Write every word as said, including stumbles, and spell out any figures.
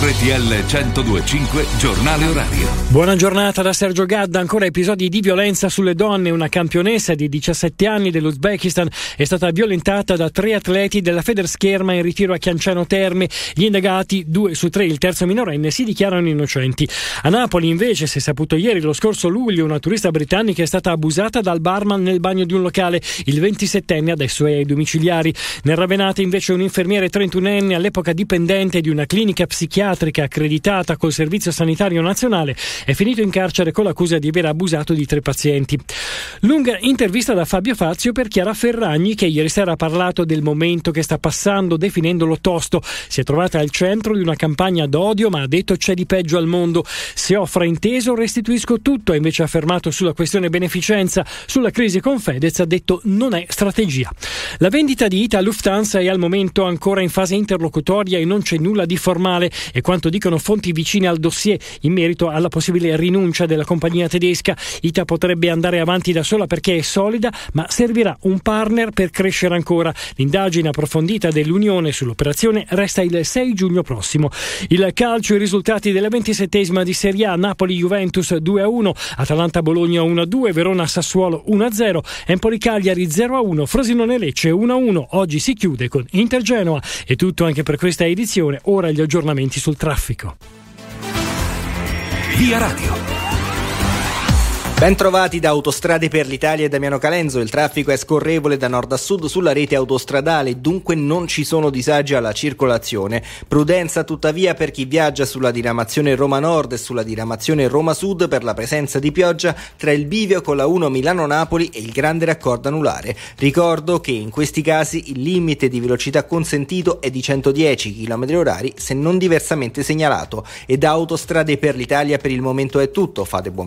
R T L cento due e cinque Giornale Orario. Buona giornata da Sergio Gadda. Ancora episodi di violenza sulle donne. Una campionessa di diciassette anni dell'Uzbekistan è stata violentata da tre atleti della Federscherma in ritiro a Chianciano Terme. Gli indagati, due su tre, il terzo minorenne, si dichiarano innocenti. A Napoli invece si è saputo ieri, lo scorso luglio, una turista britannica è stata abusata dal barman nel bagno di un locale. Il ventisettenne adesso è ai domiciliari. Nel Ravenate invece un infermiere trentunenne, all'epoca dipendente di una clinica psichiatrica accreditata col Servizio Sanitario Nazionale, è finito in carcere con l'accusa di aver abusato di tre pazienti. Lunga intervista da Fabio Fazio per Chiara Ferragni, che ieri sera ha parlato del momento che sta passando, definendolo tosto. Si è trovata al centro di una campagna d'odio, ma ha detto c'è di peggio al mondo. Se ho frainteso restituisco tutto, ha invece affermato sulla questione beneficenza. Sulla crisi con Fedez ha detto non è strategia. La vendita di Ita a Lufthansa è al momento ancora in fase interlocutoria e non c'è nulla di formale, è quanto dicono fonti vicine al dossier in merito alla possibile rinuncia della compagnia tedesca. Ita potrebbe andare avanti da sola perché è solida, ma servirà un partner per crescere ancora. L'indagine approfondita dell'Unione sull'operazione resta il sei giugno prossimo. Il calcio, i risultati della ventisettesima di Serie A: Napoli-Juventus due a uno, Atalanta-Bologna uno a due, Verona-Sassuolo uno a zero, Empoli-Cagliari zero a uno, Frosinone-Lecce uno a uno. Oggi si chiude con Inter Genoa. È tutto anche per questa edizione. Ora gli aggiornamenti sul traffico. Via Radio. Bentrovati da Autostrade per l'Italia e Damiano Calenzo. Il traffico è scorrevole da nord a sud sulla rete autostradale, dunque non ci sono disagi alla circolazione. Prudenza tuttavia per chi viaggia sulla diramazione Roma Nord e sulla diramazione Roma Sud per la presenza di pioggia tra il bivio con la uno Milano-Napoli e il grande raccordo anulare. Ricordo che in questi casi il limite di velocità consentito è di centodieci chilometri orari se non diversamente segnalato. E da Autostrade per l'Italia per il momento è tutto. Fate buon viaggio.